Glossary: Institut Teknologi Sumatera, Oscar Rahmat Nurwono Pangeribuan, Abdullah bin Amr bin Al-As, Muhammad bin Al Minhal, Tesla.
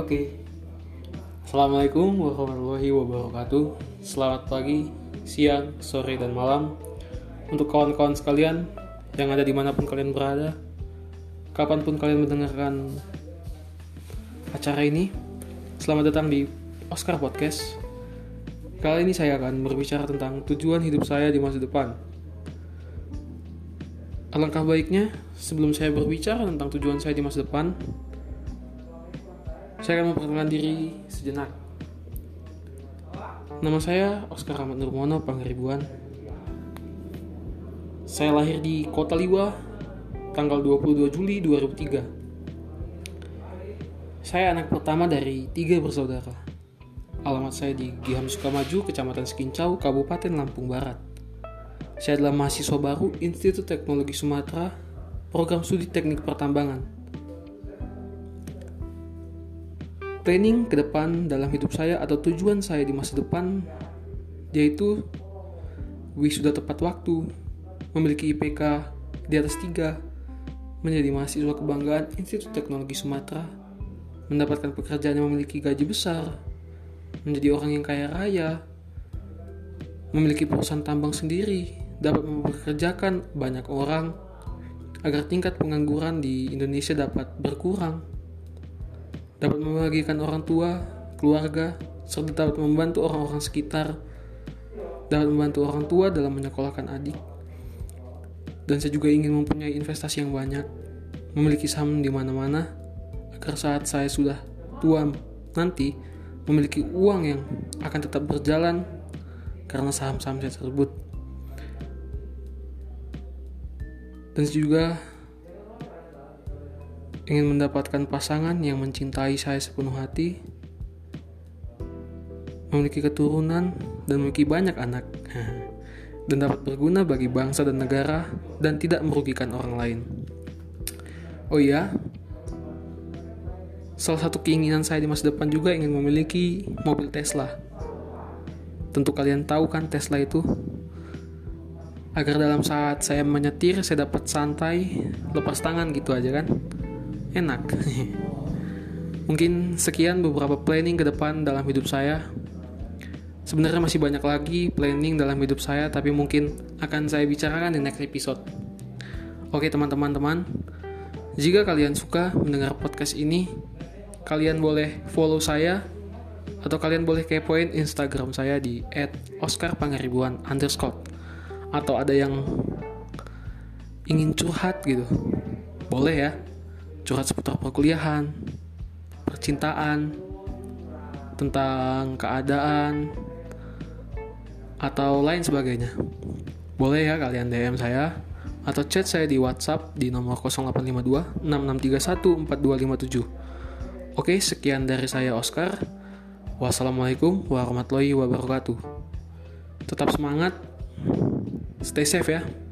Oke. Assalamualaikum warahmatullahi wabarakatuh. Selamat pagi, siang, sore, dan malam. Untuk kawan-kawan sekalian yang ada dimanapun kalian berada, kapanpun kalian mendengarkan acara ini, selamat datang di Oscar Podcast. Kali ini saya akan berbicara tentang tujuan hidup saya di masa depan. Alangkah baiknya, sebelum saya berbicara tentang tujuan saya di masa depan, saya akan memperkenalkan diri sejenak. Nama saya Oscar Rahmat Nurwono Pangeribuan. Saya lahir di Kota Liwa, tanggal 22 Juli 2003. Saya anak pertama dari 3 bersaudara. Alamat saya di Giham Sukamaju, Kecamatan Sekincau, Kabupaten Lampung Barat. Saya adalah mahasiswa baru Institut Teknologi Sumatera, program studi teknik pertambangan. Planning ke depan dalam hidup saya atau tujuan saya di masa depan yaitu wisuda tepat waktu, memiliki IPK di atas 3, menjadi mahasiswa kebanggaan Institut Teknologi Sumatera, mendapatkan pekerjaan yang memiliki gaji besar, menjadi orang yang kaya raya, memiliki perusahaan tambang sendiri, dapat mempekerjakan banyak orang agar tingkat pengangguran di Indonesia dapat berkurang, dapat membahagiakan orang tua, keluarga, serta dapat membantu orang-orang sekitar, dapat membantu orang tua dalam menyekolahkan adik. Dan saya juga ingin mempunyai investasi yang banyak, memiliki saham di mana-mana, agar saat saya sudah tua nanti memiliki uang yang akan tetap berjalan karena saham-saham saya tersebut. Dan saya juga ingin mendapatkan pasangan yang mencintai saya sepenuh hati, memiliki keturunan, dan memiliki banyak anak, dan dapat berguna bagi bangsa dan negara, dan tidak merugikan orang lain. Oh iya, salah satu keinginan saya di masa depan juga ingin memiliki mobil Tesla. Tentu kalian tahu kan Tesla itu? Agar dalam saat saya menyetir, saya dapat santai, lepas tangan gitu aja kan? Enak. Mungkin sekian beberapa planning ke depan dalam hidup saya. Sebenarnya masih banyak lagi planning dalam hidup saya, tapi mungkin akan saya bicarakan di next episode. Oke teman-teman, jika kalian suka mendengar podcast ini, kalian boleh follow saya, atau kalian boleh kepoin Instagram saya di @oscarpangeribuan_. Atau ada yang ingin curhat gitu, boleh ya, curhat seputar perkuliahan, percintaan, tentang keadaan, atau lain sebagainya. Boleh ya kalian DM saya, atau chat saya di WhatsApp di nomor 0852 6631 4257. Oke, sekian dari saya Oscar. Wassalamualaikum warahmatullahi wabarakatuh. Tetap semangat, stay safe ya.